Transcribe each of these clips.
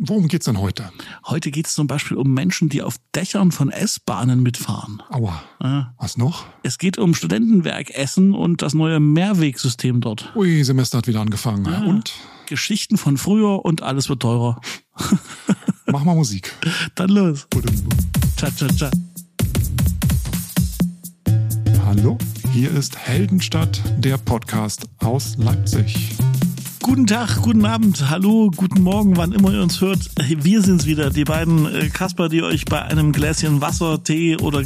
Worum geht's denn heute? Heute geht's zum Beispiel um Menschen, die auf Dächern von S-Bahnen mitfahren. Aua. Was noch? Es geht um Studentenwerk Essen und das neue Mehrwegsystem dort. Ui, Semester hat wieder angefangen. Ja. Und? Geschichten von früher und alles wird teurer. Mach mal Musik. Dann los. Ciao, ciao, ciao. Hallo, hier ist Heldenstadt, der Podcast aus Leipzig. Guten Tag, guten Abend, hallo, guten Morgen, wann immer ihr uns hört. Wir sind's wieder, die beiden Kasper, die euch bei einem Gläschen Wasser, Tee oder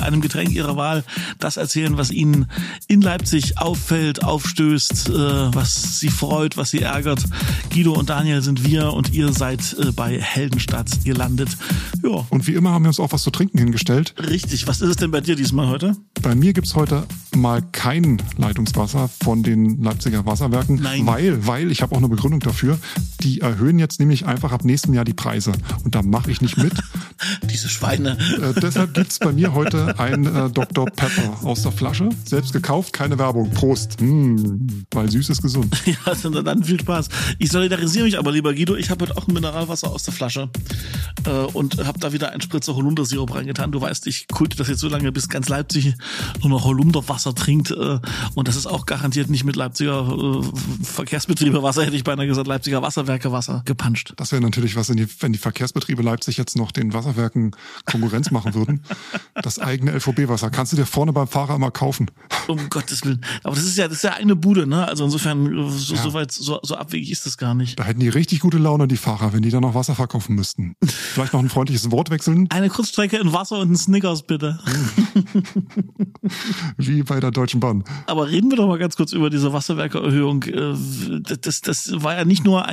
einem Getränk ihrer Wahl das erzählen, was ihnen in Leipzig auffällt, aufstößt, was sie freut, was sie ärgert. Guido und Daniel sind wir und ihr seid bei Heldenstadt gelandet. Ja. Und wie immer haben wir uns auch was zu trinken hingestellt. Richtig, was ist es denn bei dir diesmal heute? Bei mir gibt's heute mal kein Leitungswasser von den Leipziger Wasserwerken. Nein. Weil ich habe auch eine Begründung dafür. Die erhöhen jetzt nämlich einfach ab nächstem Jahr die Preise. Und da mache ich nicht mit. Diese Schweine. Deshalb gibt es bei mir heute ein Dr. Pepper aus der Flasche. Selbst gekauft, keine Werbung. Prost. Weil süß ist gesund. Ja, dann viel Spaß. Ich solidarisiere mich aber, lieber Guido. Ich habe heute auch ein Mineralwasser aus der Flasche. Und habe da wieder einen Spritzer Holundersirup reingetan. Du weißt, ich kulte das jetzt so lange, bis ganz Leipzig nur noch Holunderwasser trinkt. Und das ist auch garantiert nicht mit Leipziger Verkehrsbetriebe Wasser, hätte ich beinahe gesagt, Leipziger Wasserwerke Wasser gepanscht. Das wäre natürlich was, wenn die Verkehrsbetriebe Leipzig jetzt noch den Wasserwerken Konkurrenz machen würden. Das eigene LVB-Wasser kannst du dir vorne beim Fahrer immer kaufen. Um Gottes Willen. Aber das ist ja eine Bude, ne? Also insofern, so abwegig ist das gar nicht. Da hätten die richtig gute Laune, die Fahrer, wenn die dann noch Wasser verkaufen müssten. Vielleicht noch ein freundliches Wort wechseln. Eine Kurzstrecke in Wasser und ein Snickers, bitte. Wie bei der Deutschen Bahn. Aber reden wir doch mal ganz kurz über diese Wasserwerke-Erhöhung. Das war ja nicht nur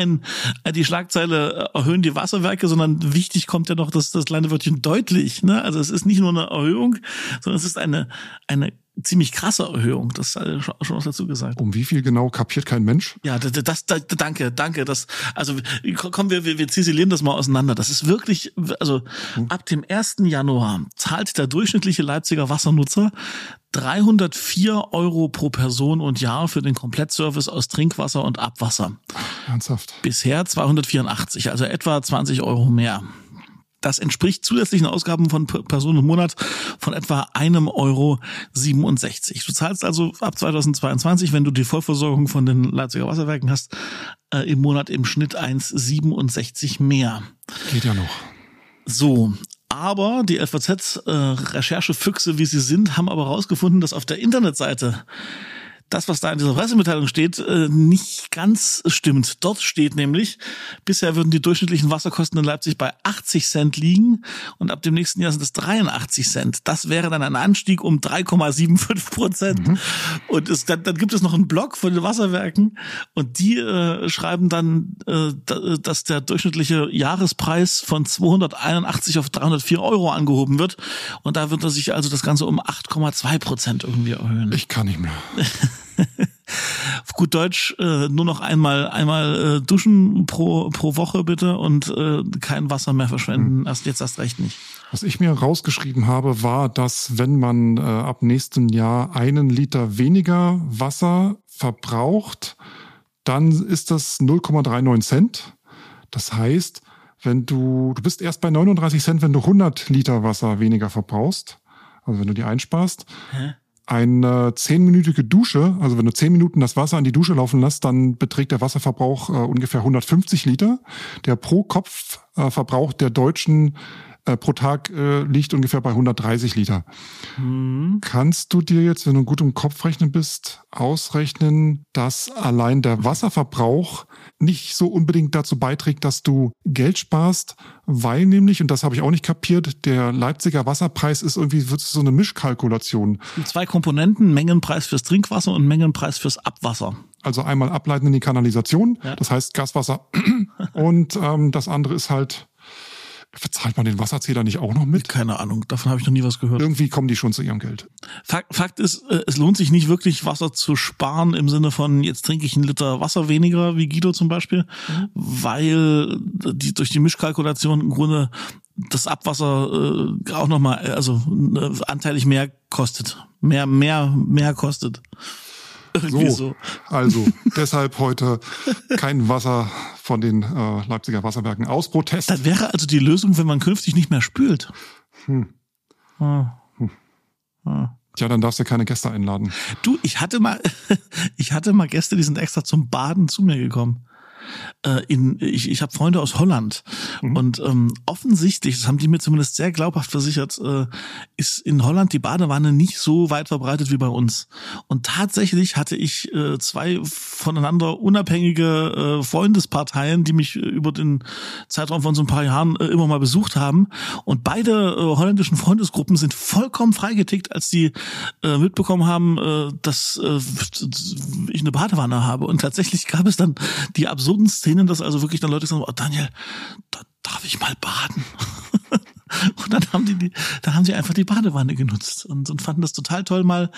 die Schlagzeile erhöhen die Wasserwerke, sondern wichtig kommt ja noch das kleine Wörtchen deutlich. Ne? Also es ist nicht nur eine Erhöhung, sondern es ist eine ziemlich krasse Erhöhung. Das hat schon was dazu gesagt. Um wie viel genau kapiert kein Mensch? Ja, danke. Wir ziselieren das mal auseinander. Das ist wirklich, ab dem 1. Januar zahlt der durchschnittliche Leipziger Wassernutzer 304 € pro Person und Jahr für den Komplettservice aus Trinkwasser und Abwasser. Ernsthaft? Bisher 284, also etwa 20 € mehr. Das entspricht zusätzlichen Ausgaben von Personen im Monat von etwa 1,67 €. Du zahlst also ab 2022, wenn du die Vollversorgung von den Leipziger Wasserwerken hast, im Monat im Schnitt 1,67 € mehr. Geht ja noch. So. Aber die LVZ, Recherchefüchse, wie sie sind, haben aber herausgefunden, dass auf der Internetseite das, was da in dieser Pressemitteilung steht, nicht ganz stimmt. Dort steht nämlich, bisher würden die durchschnittlichen Wasserkosten in Leipzig bei 80 Cent liegen und ab dem nächsten Jahr sind es 83 Cent. Das wäre dann ein Anstieg um 3,75%. Mhm. Und dann gibt es noch einen Blog von den Wasserwerken und die schreiben dann, dass der durchschnittliche Jahrespreis von 281 auf 304 € angehoben wird und da wird er sich also das Ganze um 8,2% irgendwie erhöhen. Ich kann nicht mehr. Auf gut Deutsch, nur noch einmal duschen pro Woche bitte und kein Wasser mehr verschwenden. Erst recht nicht. Was ich mir rausgeschrieben habe, war, dass wenn man ab nächstem Jahr 1 Liter weniger Wasser verbraucht, dann ist das 0,39 Cent. Das heißt, wenn du bist erst bei 39 Cent, wenn du 100 Liter Wasser weniger verbrauchst, also wenn du die einsparst. Hä? Eine 10-minütige Dusche, also wenn du 10 Minuten das Wasser in die Dusche laufen lässt, dann beträgt der Wasserverbrauch ungefähr 150 Liter. Der Pro-Kopf-Verbrauch der Deutschen pro Tag liegt ungefähr bei 130 Liter. Mhm. Kannst du dir jetzt, wenn du gut im Kopfrechnen bist, ausrechnen, dass allein der Wasserverbrauch nicht so unbedingt dazu beiträgt, dass du Geld sparst, weil nämlich, und das habe ich auch nicht kapiert, der Leipziger Wasserpreis ist irgendwie wird so eine Mischkalkulation. 2 Komponenten, Mengenpreis fürs Trinkwasser und Mengenpreis fürs Abwasser. Also einmal ableiten in die Kanalisation, ja. Das heißt Gaswasser und das andere ist halt... Verzahlt man den Wasserzähler nicht auch noch mit? Keine Ahnung, davon habe ich noch nie was gehört. Irgendwie kommen die schon zu ihrem Geld. Fakt ist, es lohnt sich nicht wirklich, Wasser zu sparen im Sinne von, jetzt trinke ich 1 Liter Wasser weniger, wie Guido zum Beispiel, weil durch die Mischkalkulation im Grunde das Abwasser auch nochmal, anteilig mehr kostet. Mehr kostet. Irgendwie so. Also deshalb heute kein Wasser von den Leipziger Wasserwerken aus Protest. Das wäre also die Lösung, wenn man künftig nicht mehr spült. Ja, dann darfst du keine Gäste einladen. Du, ich hatte mal Gäste, die sind extra zum Baden zu mir gekommen. Ich habe Freunde aus Holland und offensichtlich, das haben die mir zumindest sehr glaubhaft versichert, ist in Holland die Badewanne nicht so weit verbreitet wie bei uns. Und tatsächlich hatte ich zwei voneinander unabhängige Freundesparteien, die mich über den Zeitraum von so ein paar Jahren immer mal besucht haben. Und beide holländischen Freundesgruppen sind vollkommen freigetickt, als die mitbekommen haben, dass ich eine Badewanne habe. Und tatsächlich gab es dann die absurde Szenen, dass also wirklich dann Leute sagen, oh Daniel, da darf ich mal baden. Und dann haben die einfach die Badewanne genutzt und fanden das total toll, mal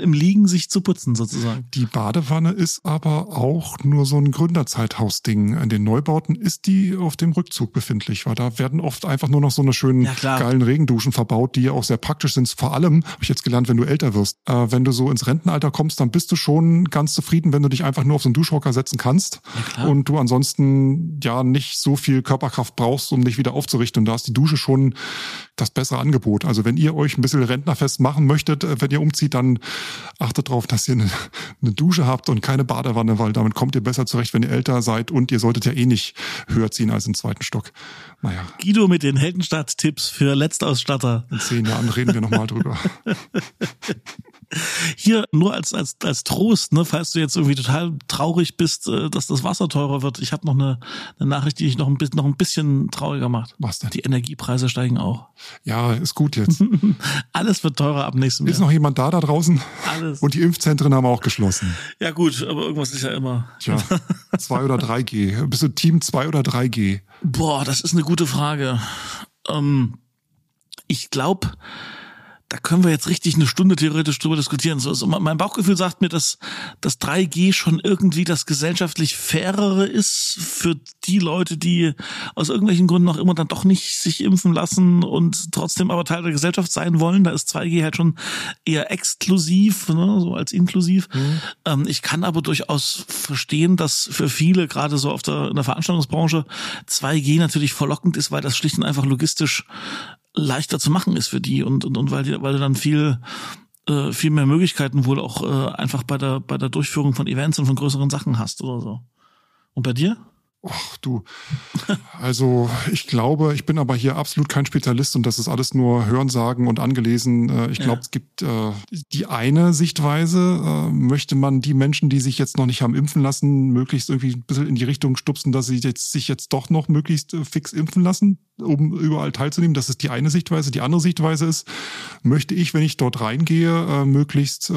im Liegen sich zu putzen sozusagen. Die Badewanne ist aber auch nur so ein Gründerzeithaus-Ding. In den Neubauten ist die auf dem Rückzug befindlich, weil da werden oft einfach nur noch so eine schönen, geilen Regenduschen verbaut, die ja auch sehr praktisch sind. Vor allem, habe ich jetzt gelernt, wenn du älter wirst. Wenn du so ins Rentenalter kommst, dann bist du schon ganz zufrieden, wenn du dich einfach nur auf so einen Duschhocker setzen kannst und du ansonsten ja nicht so viel Körperkraft brauchst, um dich wieder aufzurichten. Und da ist die Dusche schon das bessere Angebot. Also wenn ihr euch ein bisschen rentnerfest machen möchtet, wenn ihr umzieht, dann achtet darauf, dass ihr eine Dusche habt und keine Badewanne, weil damit kommt ihr besser zurecht, wenn ihr älter seid und ihr solltet ja eh nicht höher ziehen als im zweiten Stock. Naja. Guido mit den Heldenstadt-Tipps für Letztausstatter. In 10 Jahren reden wir nochmal drüber. Hier nur als Trost, ne, falls du jetzt irgendwie total traurig bist, dass das Wasser teurer wird. Ich habe noch eine Nachricht, die dich noch ein bisschen trauriger macht. Was denn? Die Energiepreise steigen auch. Ja, ist gut jetzt. Alles wird teurer ab nächstem Jahr. Ist noch jemand da draußen? Alles. Und die Impfzentren haben auch geschlossen. Ja gut, aber irgendwas ist ja immer. Tja, 2 oder 3G. Bist du Team 2 oder 3G? Boah, das ist eine gute Frage. Ich glaube, da können wir jetzt richtig eine Stunde theoretisch drüber diskutieren. Also mein Bauchgefühl sagt mir, dass das 3G schon irgendwie das gesellschaftlich fairere ist für die Leute, die aus irgendwelchen Gründen auch immer dann doch nicht sich impfen lassen und trotzdem aber Teil der Gesellschaft sein wollen. Da ist 2G halt schon eher exklusiv, ne, so als inklusiv. Ich kann aber durchaus verstehen, dass für viele, gerade so in der Veranstaltungsbranche, 2G natürlich verlockend ist, weil das schlicht und einfach logistisch leichter zu machen ist für die und weil du dann viel mehr Möglichkeiten wohl auch einfach bei der Durchführung von Events und von größeren Sachen hast oder so. Und bei dir? Ach du, also ich glaube, ich bin aber hier absolut kein Spezialist und das ist alles nur Hörensagen und angelesen. Ich glaube, es gibt die eine Sichtweise, möchte man die Menschen, die sich jetzt noch nicht haben impfen lassen, möglichst irgendwie ein bisschen in die Richtung stupsen, dass sie sich jetzt doch noch möglichst fix impfen lassen, um überall teilzunehmen. Das ist die eine Sichtweise. Die andere Sichtweise ist, möchte ich, wenn ich dort reingehe, möglichst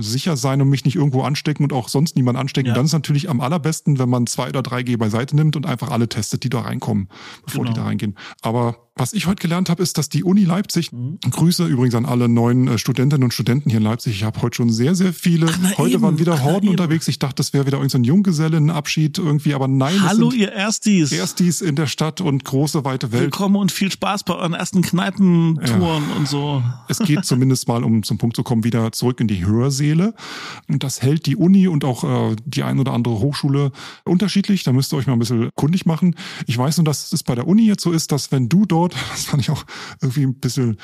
sicher sein und mich nicht irgendwo anstecken und auch sonst niemand anstecken. Ja. Dann ist natürlich am allerbesten, wenn man 2 oder 3G beiseite nimmt und einfach alle testet, die da reinkommen, bevor die da reingehen. Aber was ich heute gelernt habe, ist, dass die Uni Leipzig, Grüße übrigens an alle neuen Studentinnen und Studenten hier in Leipzig, ich habe heute schon sehr, sehr viele, waren wieder Horden unterwegs, ich dachte, das wäre wieder irgendein Junggesellenabschied irgendwie, aber nein. Hallo ihr Erstis. Erstis in der Stadt und große, weite Welt. Willkommen und viel Spaß bei euren ersten Kneipentouren und so. Es geht zumindest mal, um zum Punkt zu kommen, wieder zurück in die Hörsäle. Und das hält die Uni und auch die ein oder andere Hochschule unterschiedlich, da müsst ihr euch mal ein bisschen kundig machen. Ich weiß nur, dass es bei der Uni jetzt so ist, dass wenn du dort, das fand ich auch irgendwie ein bisschen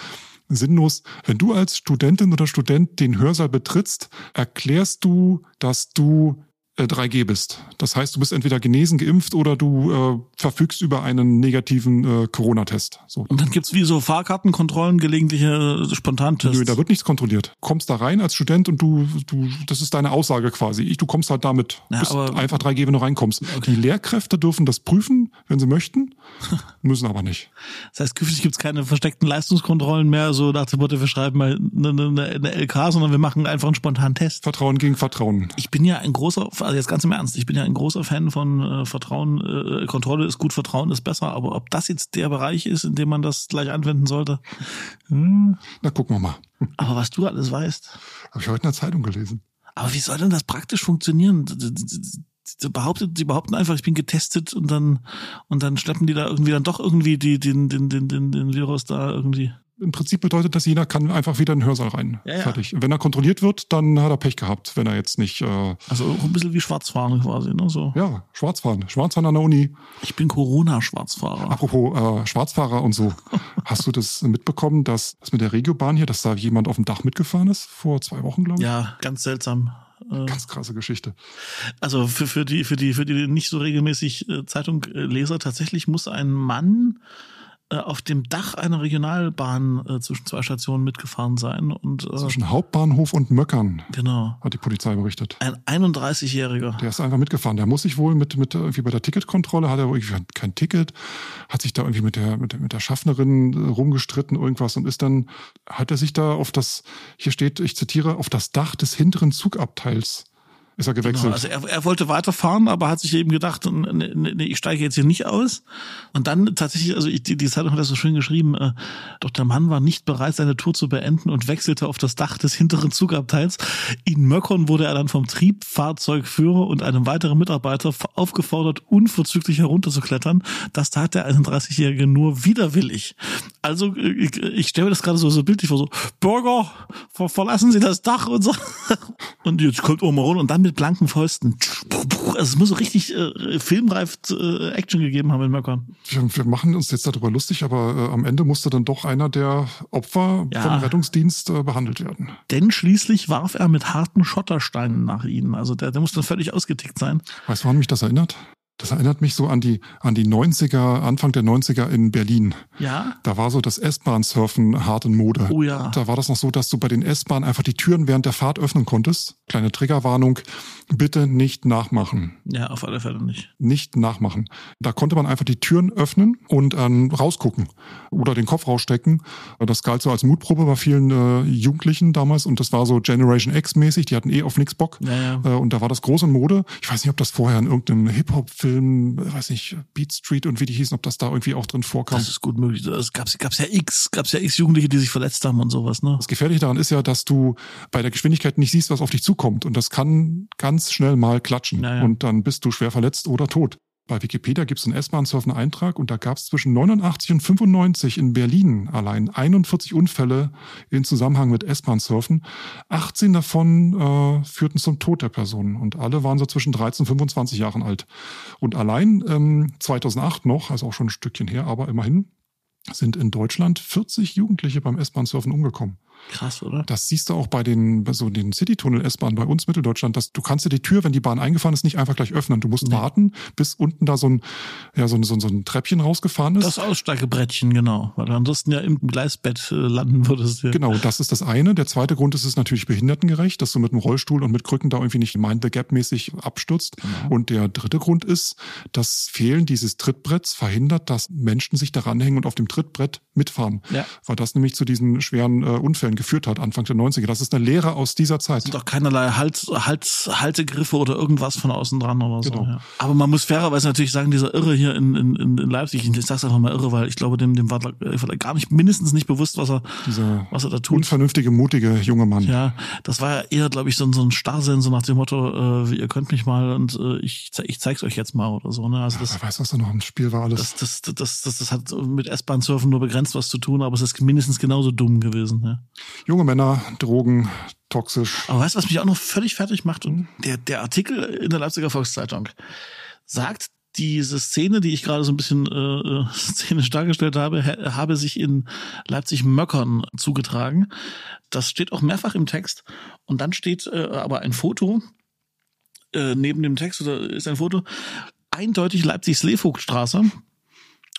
sinnlos, wenn du als Studentin oder Student den Hörsaal betrittst, erklärst du, dass du 3G bist. Das heißt, du bist entweder genesen, geimpft oder du verfügst über einen negativen Corona-Test. So. Und dann gibt's wie so Fahrkartenkontrollen, gelegentliche Spontantests. Nö, da wird nichts kontrolliert. Kommst da rein als Student und du das ist deine Aussage quasi. Du kommst halt damit. Ja, bist einfach 3G, wenn du reinkommst. Okay. Die Lehrkräfte dürfen das prüfen, wenn sie möchten, müssen aber nicht. Das heißt, künftig gibt's keine versteckten Leistungskontrollen mehr, so nach dem Motto, wir schreiben mal eine LK, sondern wir machen einfach einen spontanen Test. Vertrauen gegen Vertrauen. Ich bin ja ein großer... Also jetzt ganz im Ernst, ich bin ja ein großer Fan von Vertrauen, Kontrolle ist gut, Vertrauen ist besser, aber ob das jetzt der Bereich ist, in dem man das gleich anwenden sollte? Na, gucken wir mal. Aber was du alles weißt. Habe ich heute in der Zeitung gelesen. Aber wie soll denn das praktisch funktionieren? Die behaupten einfach, ich bin getestet und dann schleppen die da irgendwie dann doch irgendwie den Virus da irgendwie. im Prinzip bedeutet das, jeder kann einfach wieder in den Hörsaal rein. Ja, ja. Fertig. Und wenn er kontrolliert wird, dann hat er Pech gehabt, wenn er jetzt nicht... also auch ein bisschen wie Schwarzfahren quasi, ne? So. Ja, Schwarzfahren. Schwarzfahren an der Uni. Ich bin Corona-Schwarzfahrer. Apropos Schwarzfahrer und so. Hast du das mitbekommen, dass das mit der Regiobahn hier, dass da jemand auf dem Dach mitgefahren ist? Vor 2 Wochen, glaube ich. Ja, ganz seltsam. Ganz krasse Geschichte. Also für die nicht so regelmäßig Zeitungsleser, tatsächlich muss ein Mann auf dem Dach einer Regionalbahn zwischen 2 Stationen mitgefahren sein. Und zwischen Hauptbahnhof und Möckern, genau, hat die Polizei berichtet. Ein 31-Jähriger. Der ist einfach mitgefahren. Der muss sich wohl mit irgendwie bei der Ticketkontrolle, hat er irgendwie kein Ticket, hat sich da irgendwie mit der Schaffnerin rumgestritten, irgendwas, und ist dann, hat er sich da auf das, hier steht, ich zitiere, auf das Dach des hinteren Zugabteils ist er gewechselt. Genau, also er wollte weiterfahren, aber hat sich eben gedacht, nee, ich steige jetzt hier nicht aus. Und dann tatsächlich, also die Zeitung hat das so schön geschrieben, doch der Mann war nicht bereit, seine Tour zu beenden und wechselte auf das Dach des hinteren Zugabteils. In Möckern wurde er dann vom Triebfahrzeugführer und einem weiteren Mitarbeiter aufgefordert, unverzüglich herunterzuklettern. Das tat der 31-Jährige nur widerwillig. Also ich stelle mir das gerade so bildlich vor, so, Bürger, verlassen Sie das Dach und so. Und jetzt kommt oben runter und dann mit blanken Fäusten. Also es muss so richtig filmreif Action gegeben haben in Möckern. Wir machen uns jetzt darüber lustig, aber am Ende musste dann doch einer der Opfer vom Rettungsdienst behandelt werden. Denn schließlich warf er mit harten Schottersteinen nach ihnen. Also der musste dann völlig ausgetickt sein. Weißt du, woran mich das erinnert? Das erinnert mich so an die 90er, Anfang der 90er in Berlin. Ja. Da war so das S-Bahn-Surfen hart in Mode. Oh ja. Da war das noch so, dass du bei den S-Bahnen einfach die Türen während der Fahrt öffnen konntest. Kleine Triggerwarnung, bitte nicht nachmachen. Ja, auf alle Fälle nicht. Nicht nachmachen. Da konnte man einfach die Türen öffnen und rausgucken oder den Kopf rausstecken. Das galt so als Mutprobe bei vielen Jugendlichen damals, und das war so Generation X-mäßig, die hatten eh auf nichts Bock. Ja, ja. Und da war das groß in Mode. Ich weiß nicht, ob das vorher in irgendeinem Hip-Hop-Film, weiß nicht, Beat Street und wie die hießen, ob das da irgendwie auch drin vorkam. Das ist gut möglich. Es gab ja X Jugendliche, die sich verletzt haben und sowas, ne? Das Gefährliche daran ist ja, dass du bei der Geschwindigkeit nicht siehst, was auf dich zukommt, und das kann ganz schnell mal klatschen, ja. Und dann bist du schwer verletzt oder tot. Bei Wikipedia gibt es einen S-Bahn-Surfen Eintrag, und da gab es zwischen 89 und 95 in Berlin allein 41 Unfälle in Zusammenhang mit S-Bahn-Surfen. 18 davon führten zum Tod der Personen, und alle waren so zwischen 13 und 25 Jahren alt. Und allein 2008 noch, also auch schon ein Stückchen her, aber immerhin, sind in Deutschland 40 Jugendliche beim S-Bahn-Surfen umgekommen. Krass, oder? Das siehst du auch bei den Citytunnel-S-Bahnen bei uns Mitteldeutschland, dass du kannst dir die Tür, wenn die Bahn eingefahren ist, nicht einfach gleich öffnen. Du musst warten, bis unten da so ein Treppchen rausgefahren ist. Das Aussteigebrettchen, genau. Weil ansonsten ja im Gleisbett landen würdest. Ja. Genau, das ist das eine. Der zweite Grund ist, es natürlich behindertengerecht, dass du mit einem Rollstuhl und mit Krücken da irgendwie nicht Mind-the-Gap-mäßig abstürzt. Genau. Und der dritte Grund ist, das Fehlen dieses Trittbretts verhindert, dass Menschen sich daran hängen und auf dem Trittbrett mitfahren. Ja. Weil das nämlich zu diesen schweren Unfällen geführt hat, Anfang der 90er. Das ist eine Lehre aus dieser Zeit. Es sind auch keinerlei Haltegriffe oder irgendwas von außen dran oder so. Genau. Ja. Aber man muss fairerweise natürlich sagen, dieser Irre hier in Leipzig, ich sag's einfach mal Irre, weil ich glaube, dem war gar nicht, mindestens nicht bewusst, was er da tut. Unvernünftige, mutige junge Mann. Ja, das war ja eher, glaube ich, so ein Starrsinn, so nach dem Motto, ihr könnt mich mal und ich zeig's euch jetzt mal oder so. Ne? Also das, ja, wer weiß, was da noch im Spiel war alles. Das hat mit S-Bahn-Surfen nur begrenzt was zu tun, aber es ist mindestens genauso dumm gewesen. Ja. Junge Männer, Drogen, toxisch. Aber weißt du, was mich auch noch völlig fertig macht? Und der Artikel in der Leipziger Volkszeitung sagt, diese Szene, die ich gerade so ein bisschen szenisch dargestellt habe, habe sich in Leipzig-Möckern zugetragen. Das steht auch mehrfach im Text. Und dann steht aber ein Foto, neben dem Text oder ist ein Foto, eindeutig Leipzig-Sleevogtstraße.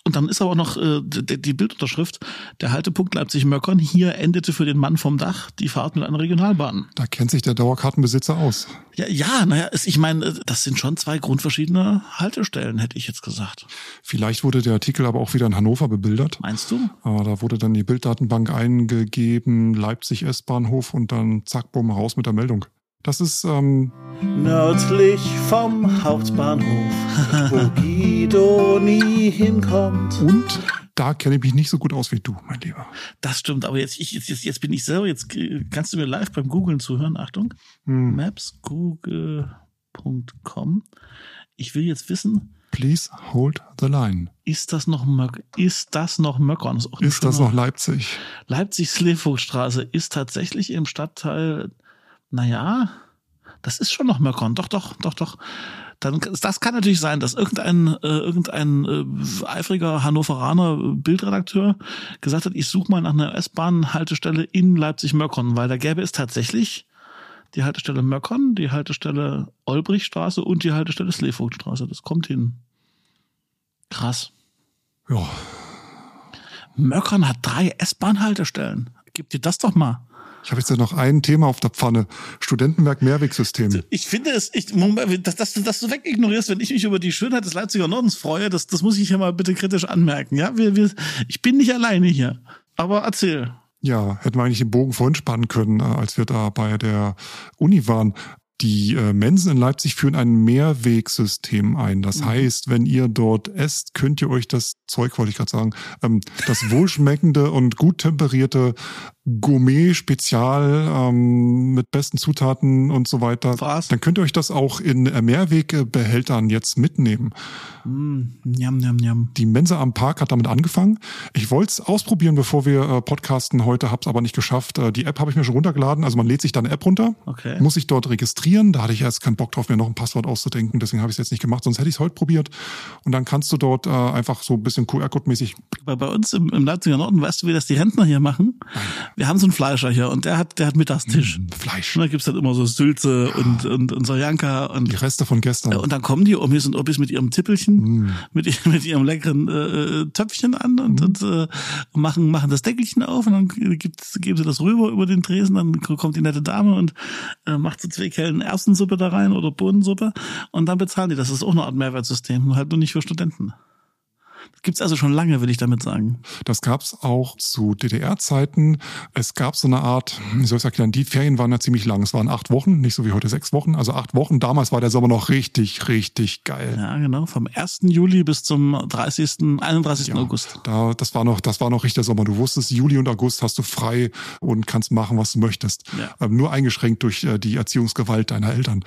Und dann ist aber auch noch die Bildunterschrift, der Haltepunkt Leipzig-Möckern, hier endete für den Mann vom Dach die Fahrt mit einer Regionalbahn. Da kennt sich der Dauerkartenbesitzer aus. Ja, naja, ich meine, das sind schon 2 grundverschiedene Haltestellen, hätte ich jetzt gesagt. Vielleicht wurde der Artikel aber auch wieder in Hannover bebildert. Meinst du? Da wurde dann die Bilddatenbank eingegeben, Leipzig S-Bahnhof, und dann zack, bumm, raus mit der Meldung. Das ist nördlich vom Hauptbahnhof, wo Guido nie hinkommt. Und da kenne ich mich nicht so gut aus wie du, mein Lieber. Das stimmt, aber jetzt bin ich selber, jetzt kannst du mir live beim Googlen zuhören, Achtung. Maps, google.com. Ich will jetzt wissen, Please hold the line. Ist das noch Möckern? Ist das noch Leipzig? Leipzig-Slevogstraße ist tatsächlich im Stadtteil, naja, das ist schon noch Möckern. Doch. Dann, das kann natürlich sein, dass irgendein eifriger Hannoveraner Bildredakteur gesagt hat, ich suche mal nach einer S-Bahn-Haltestelle in Leipzig-Möckern, weil da gäbe es tatsächlich die Haltestelle Möckern, die Haltestelle Olbrichstraße und die Haltestelle Slevogstraße. Das kommt hin. Krass. Ja. Möckern hat 3 S-Bahn-Haltestellen. Gib dir das doch mal. Ich habe jetzt ja noch ein Thema auf der Pfanne. Studentenwerk Mehrwegsystem. Ich finde es, dass du wegignorierst, wenn ich mich über die Schönheit des Leipziger Nordens freue, das muss ich hier mal bitte kritisch anmerken. Ja, ich bin nicht alleine hier. Aber erzähl. Ja, hätten wir eigentlich den Bogen vorhin spannen können, als wir da bei der Uni waren. Die Mensen in Leipzig führen ein Mehrwegsystem ein. Das heißt, wenn ihr dort esst, könnt ihr euch das Zeug, wollte ich gerade sagen, das wohlschmeckende und gut temperierte Gourmet-Spezial mit besten Zutaten und so weiter. Was? Dann könnt ihr euch das auch in Mehrwegbehältern jetzt mitnehmen. Njam, njam, njam. Die Mensa am Park hat damit angefangen. Ich wollte es ausprobieren, bevor wir podcasten heute, habe es aber nicht geschafft. Die App habe ich mir schon runtergeladen. Also man lädt sich da eine App runter, okay. Muss sich dort registrieren. Da hatte ich erst keinen Bock drauf, mir noch ein Passwort auszudenken. Deswegen habe ich es jetzt nicht gemacht. Sonst hätte ich es heute probiert. Und dann kannst du dort einfach so ein bisschen QR-Code-mäßig. Bei uns im Leipziger Norden, weißt du, wie das die Rentner hier machen? Wir haben so einen Fleischer hier und der hat Mittagstisch. Fleisch. Und da gibt's dann immer so Sülze und Soljanka und die Reste von gestern. Und dann kommen die Omis und Opis mit ihrem Tippelchen, mit ihrem leckeren Töpfchen an und machen das Deckelchen auf und dann geben sie das rüber über den Tresen, dann kommt die nette Dame und macht so 2 Kellen Erbsensuppe da rein oder Bohnensuppe und dann bezahlen die. Das ist auch eine Art Mehrwertsystem, nur halt nur nicht für Studenten. Das gibt's also schon lange, will ich damit sagen. Das gab's auch zu DDR-Zeiten. Es gab so eine Art, wie soll ich erklären, die Ferien waren ja ziemlich lang. Es waren 8 Wochen, nicht so wie heute 6 Wochen. Also 8 Wochen. Damals war der Sommer noch richtig, richtig geil. Ja, genau. Vom 1. Juli bis zum 31. August. Das war noch richtig der Sommer. Du wusstest, Juli und August hast du frei und kannst machen, was du möchtest. Ja. Nur eingeschränkt durch die Erziehungsgewalt deiner Eltern.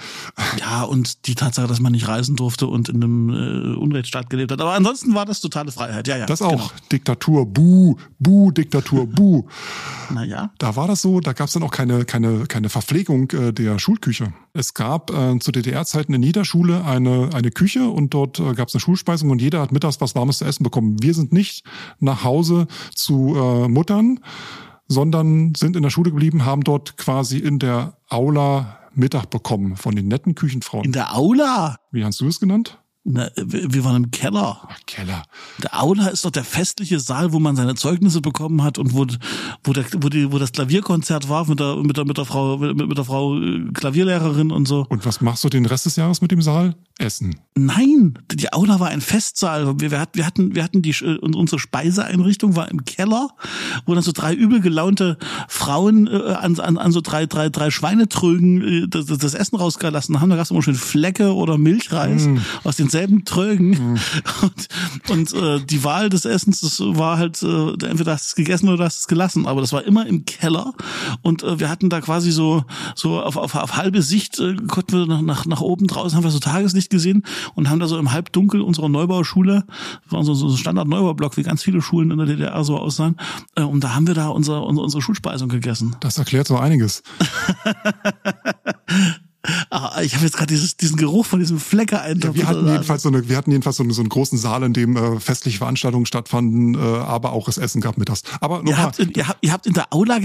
Ja, und die Tatsache, dass man nicht reisen durfte und in einem Unrechtsstaat gelebt hat. Aber ansonsten war das totale Freiheit, ja. Das auch, genau. Diktatur, Diktatur, buh. Naja. Da war das so, da gab es dann auch keine Verpflegung der Schulküche. Es gab zu DDR-Zeiten in jeder Schule eine Küche und dort gab es eine Schulspeisung und jeder hat mittags was Warmes zu essen bekommen. Wir sind nicht nach Hause zu Muttern, sondern sind in der Schule geblieben, haben dort quasi in der Aula Mittag bekommen von den netten Küchenfrauen. In der Aula? Wie hast du es genannt? Na, wir waren im Keller. Ach, Keller. Der Aula ist doch der festliche Saal, wo man seine Zeugnisse bekommen hat und wo das Klavierkonzert war mit der Frau Klavierlehrerin und so. Und was machst du den Rest des Jahres mit dem Saal? Essen. Nein, die Aula war ein Festsaal. Wir hatten unsere Speiseeinrichtung war im Keller, wo dann so 3 übel gelaunte Frauen an so drei Schweinetrögen das Essen rausgelassen haben. Da gab es immer schön Flecke oder Milchreis aus denselben Trögen. Und die Wahl des Essens, das war halt entweder hast du es gegessen oder hast du es gelassen. Aber das war immer im Keller und wir hatten da quasi so auf halbe Sicht konnten wir nach oben draußen, haben wir so Tageslicht gesehen und haben da so im Halbdunkel unserer Neubauschule, das war so ein Standard-Neubau-Block, wie ganz viele Schulen in der DDR so aussahen, und da haben wir da unsere Schulspeisung gegessen. Das erklärt so einiges. Ah, ich habe jetzt gerade diesen Geruch von diesem Flecke-Eintopf. Ja, wir hatten jedenfalls so einen großen Saal, in dem festliche Veranstaltungen stattfanden, aber auch das Essen gab mittags. Aber ihr habt in der Aula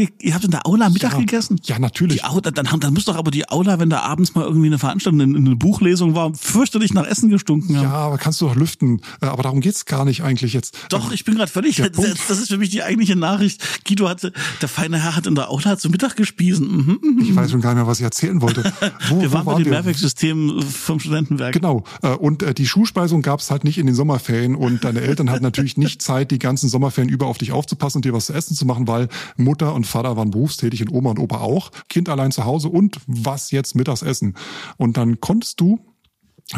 Mittag gegessen? Ja, natürlich. Dann muss doch aber die Aula, wenn da abends mal irgendwie eine Veranstaltung, eine Buchlesung war, fürchterlich nach Essen gestunken haben. Ja, aber kannst du doch lüften. Aber darum geht's gar nicht eigentlich jetzt. Doch, ich bin gerade völlig. Das ist für mich die eigentliche Nachricht. Guido der feine Herr hat in der Aula zu Mittag gespiesen. Ich weiß schon gar nicht mehr, was ich erzählen wollte. Wo waren wir? Dem Mehrwegsystem vom Studentenwerk. Genau. Und die Schulspeisung gab es halt nicht in den Sommerferien. Und deine Eltern hatten natürlich nicht Zeit, die ganzen Sommerferien über auf dich aufzupassen und dir was zu essen zu machen, weil Mutter und Vater waren berufstätig und Oma und Opa auch. Kind allein zu Hause und was jetzt mittags essen? Und dann konntest du,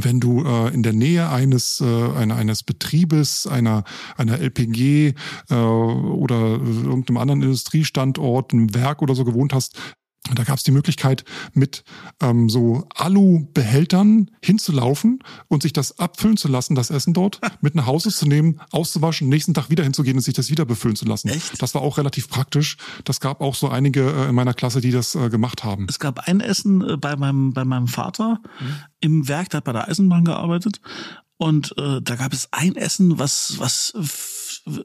wenn du in der Nähe eines Betriebes, einer LPG oder irgendeinem anderen Industriestandort, einem Werk oder so gewohnt hast, Da gab es die Möglichkeit, mit so Alubehältern hinzulaufen und sich das abfüllen zu lassen, das Essen dort, mit nach Hause zu nehmen, auszuwaschen, nächsten Tag wieder hinzugehen und sich das wieder befüllen zu lassen. Echt? Das war auch relativ praktisch. Das gab auch so einige in meiner Klasse, die das gemacht haben. Es gab ein Essen bei meinem Vater im Werk, der hat bei der Eisenbahn gearbeitet. Und da gab es ein Essen, was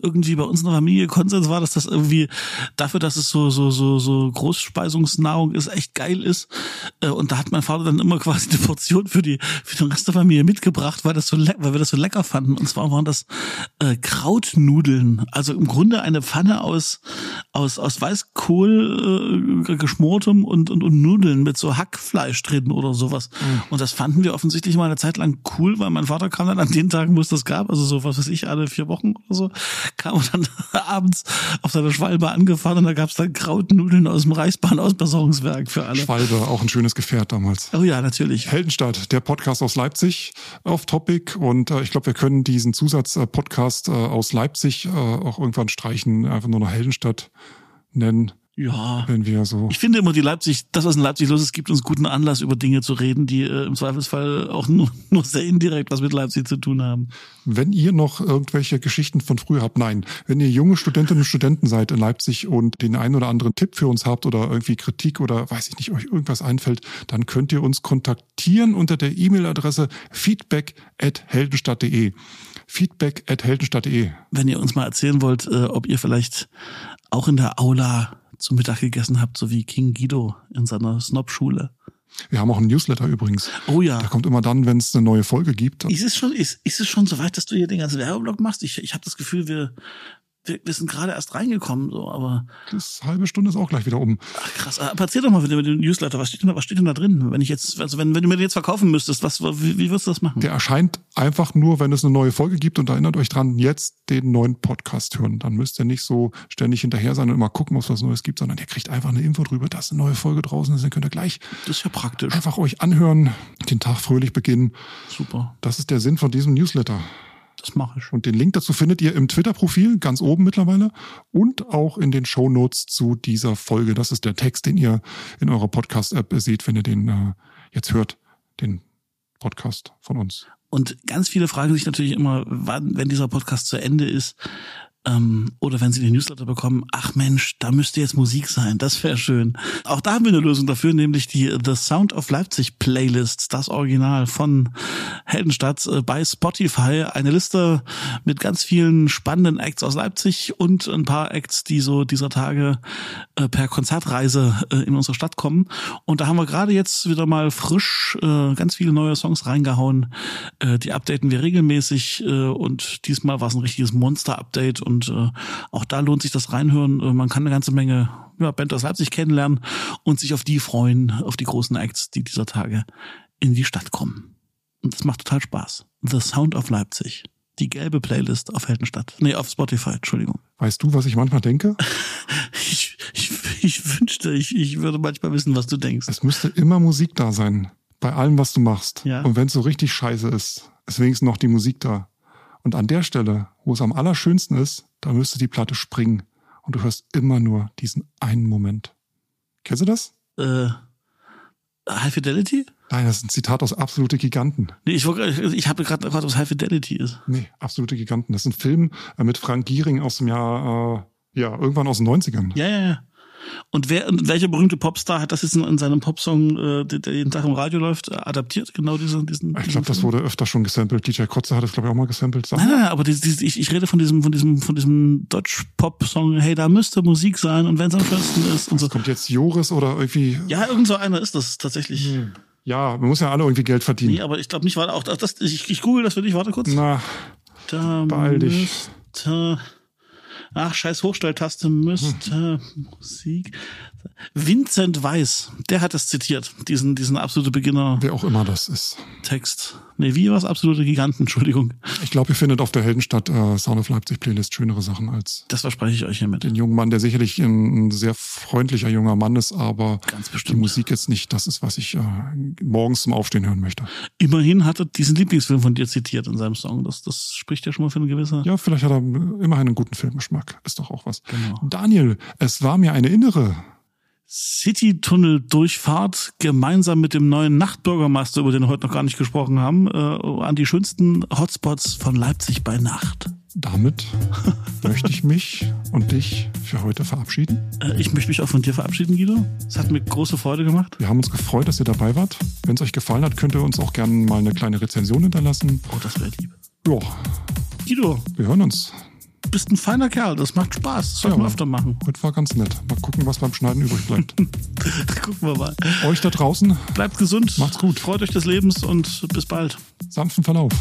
irgendwie bei uns in der Familie Konsens war, dass das irgendwie dafür, dass es so Großspeisungsnahrung ist, echt geil ist. Und da hat mein Vater dann immer quasi eine Portion für den Rest der Familie mitgebracht, weil wir das so lecker fanden. Und zwar waren das Krautnudeln. Also im Grunde eine Pfanne aus Weißkohl geschmortem und Nudeln mit so Hackfleisch drin oder sowas. Mhm. Und das fanden wir offensichtlich mal eine Zeit lang cool, weil mein Vater kam dann an den Tagen, wo es das gab, also so was weiß ich, alle 4 Wochen oder so, kam und dann abends auf seiner Schwalbe angefahren und da gab es dann Krautnudeln aus dem Reichsbahnausbesserungswerk für alle. Schwalbe, auch ein schönes Gefährt damals. Oh ja, natürlich. Heldenstadt, der Podcast aus Leipzig auf Topic, und ich glaube, wir können diesen Zusatz-Podcast aus Leipzig auch irgendwann streichen, einfach nur noch Heldenstadt nennen. Ja, wenn wir so. Ich finde immer, was in Leipzig los ist, gibt uns guten Anlass, über Dinge zu reden, die im Zweifelsfall auch nur sehr indirekt was mit Leipzig zu tun haben. Wenn ihr noch irgendwelche Geschichten von früher habt, nein, wenn ihr junge Studentinnen und Studenten seid in Leipzig und den einen oder anderen Tipp für uns habt oder irgendwie Kritik oder weiß ich nicht, euch irgendwas einfällt, dann könnt ihr uns kontaktieren unter der E-Mail-Adresse feedback@heldenstadt.de. feedback@heldenstadt.de. Wenn ihr uns mal erzählen wollt, ob ihr vielleicht auch in der Aula zum Mittag gegessen habt, so wie King Guido in seiner Snob-Schule. Wir haben auch einen Newsletter übrigens. Oh ja. Der kommt immer dann, wenn es eine neue Folge gibt. Ist es schon so weit, dass du hier den ganzen Werbeblock machst? Ich habe das Gefühl, wir sind gerade erst reingekommen, so, aber. Das halbe Stunde ist auch gleich wieder um. Ach, krass. Aber erzähl doch mal mit dem Newsletter. Was steht denn da drin? Wenn ich jetzt, also wenn du mir den jetzt verkaufen müsstest, wie würdest du das machen? Der erscheint einfach nur, wenn es eine neue Folge gibt, und erinnert euch dran, jetzt den neuen Podcast hören. Dann müsst ihr nicht so ständig hinterher sein und immer gucken, ob es was Neues gibt, sondern ihr kriegt einfach eine Info drüber, dass eine neue Folge draußen ist. Dann könnt ihr gleich. Das ist ja praktisch. Einfach euch anhören, den Tag fröhlich beginnen. Super. Das ist der Sinn von diesem Newsletter. Das mache ich. Und den Link dazu findet ihr im Twitter-Profil, ganz oben mittlerweile, und auch in den Shownotes zu dieser Folge. Das ist der Text, den ihr in eurer Podcast-App seht, wenn ihr den jetzt hört, den Podcast von uns. Und ganz viele fragen sich natürlich immer, wann, wenn dieser Podcast zu Ende ist, oder wenn sie den Newsletter bekommen, ach Mensch, da müsste jetzt Musik sein, das wäre schön. Auch da haben wir eine Lösung dafür, nämlich die The Sound of Leipzig Playlist, das Original von Heldenstadt bei Spotify. Eine Liste mit ganz vielen spannenden Acts aus Leipzig und ein paar Acts, die so dieser Tage per Konzertreise in unsere Stadt kommen. Und da haben wir gerade jetzt wieder mal frisch ganz viele neue Songs reingehauen. Die updaten wir regelmäßig, und diesmal war es ein richtiges Monster-Update. Und auch da lohnt sich das Reinhören. Man kann eine ganze Menge Band aus Leipzig kennenlernen und sich auf die freuen, auf die großen Acts, die dieser Tage in die Stadt kommen. Und das macht total Spaß. The Sound of Leipzig. Die gelbe Playlist auf Heldenstadt. Nee, auf Spotify, Entschuldigung. Weißt du, was ich manchmal denke? Ich wünschte, ich würde manchmal wissen, was du denkst. Es müsste immer Musik da sein. Bei allem, was du machst. Ja. Und wenn es so richtig scheiße ist, ist wenigstens noch die Musik da. Und an der Stelle, wo es am allerschönsten ist, da müsste die Platte springen. Und du hörst immer nur diesen einen Moment. Kennst du das? High Fidelity? Nein, das ist ein Zitat aus Absolute Giganten. Nee, ich habe gerade gefragt, was High Fidelity ist. Nee, Absolute Giganten. Das ist ein Film mit Frank Gehring aus dem Jahr, irgendwann aus den 90ern. Ja. Und welcher berühmte Popstar hat das jetzt in seinem Popsong, der jeden Tag im Radio läuft, adaptiert? Genau diesen. Ich glaube, das wurde öfter schon gesampelt. DJ Kotze hat es, glaube ich, auch mal gesampelt. Nein, aber ich rede von diesem Deutsch-Pop-Song. Hey, da müsste Musik sein, und wenn es am schönsten ist und so. Kommt jetzt Joris oder irgendwie? Ja, irgend so einer ist das tatsächlich. Ja, man muss ja alle irgendwie Geld verdienen. Nee, aber ich glaube nicht, warte auch das. Ich google das für dich. Warte kurz. Na, da beeil dich. Ach, scheiß Hochstelltaste müsste Musik. Vincent Weiss, der hat das zitiert, diesen absolute Beginner. Wer auch immer das ist. Text. Nee, wie war's? Absolute Giganten, Entschuldigung. Ich glaube, ihr findet auf der Heldenstadt Sound of Leipzig Playlist schönere Sachen als. Das verspreche ich euch hiermit. Den jungen Mann, der sicherlich ein sehr freundlicher junger Mann ist, aber ganz bestimmt die Musik jetzt nicht. Das ist, was ich morgens zum Aufstehen hören möchte. Immerhin hat er diesen Lieblingsfilm von dir zitiert in seinem Song. Das spricht ja schon mal für eine gewisse. Ja, vielleicht hat er immerhin einen guten Filmgeschmack. Ist doch auch was. Genau. Daniel, es war mir eine innere Citytunnel-Durchfahrt gemeinsam mit dem neuen Nachtbürgermeister, über den wir heute noch gar nicht gesprochen haben, an die schönsten Hotspots von Leipzig bei Nacht. Damit möchte ich mich und dich für heute verabschieden. Ich möchte mich auch von dir verabschieden, Guido. Es hat mir große Freude gemacht. Wir haben uns gefreut, dass ihr dabei wart. Wenn es euch gefallen hat, könnt ihr uns auch gerne mal eine kleine Rezension hinterlassen. Oh, das wäre lieb. Ja. Guido. Wir hören uns. Du bist ein feiner Kerl, das macht Spaß. Das sollten wir öfter machen. Heute war ganz nett. Mal gucken, was beim Schneiden übrig bleibt. Gucken wir mal. Euch da draußen. Bleibt gesund. Macht's gut. Freut euch des Lebens und bis bald. Sanften Verlauf.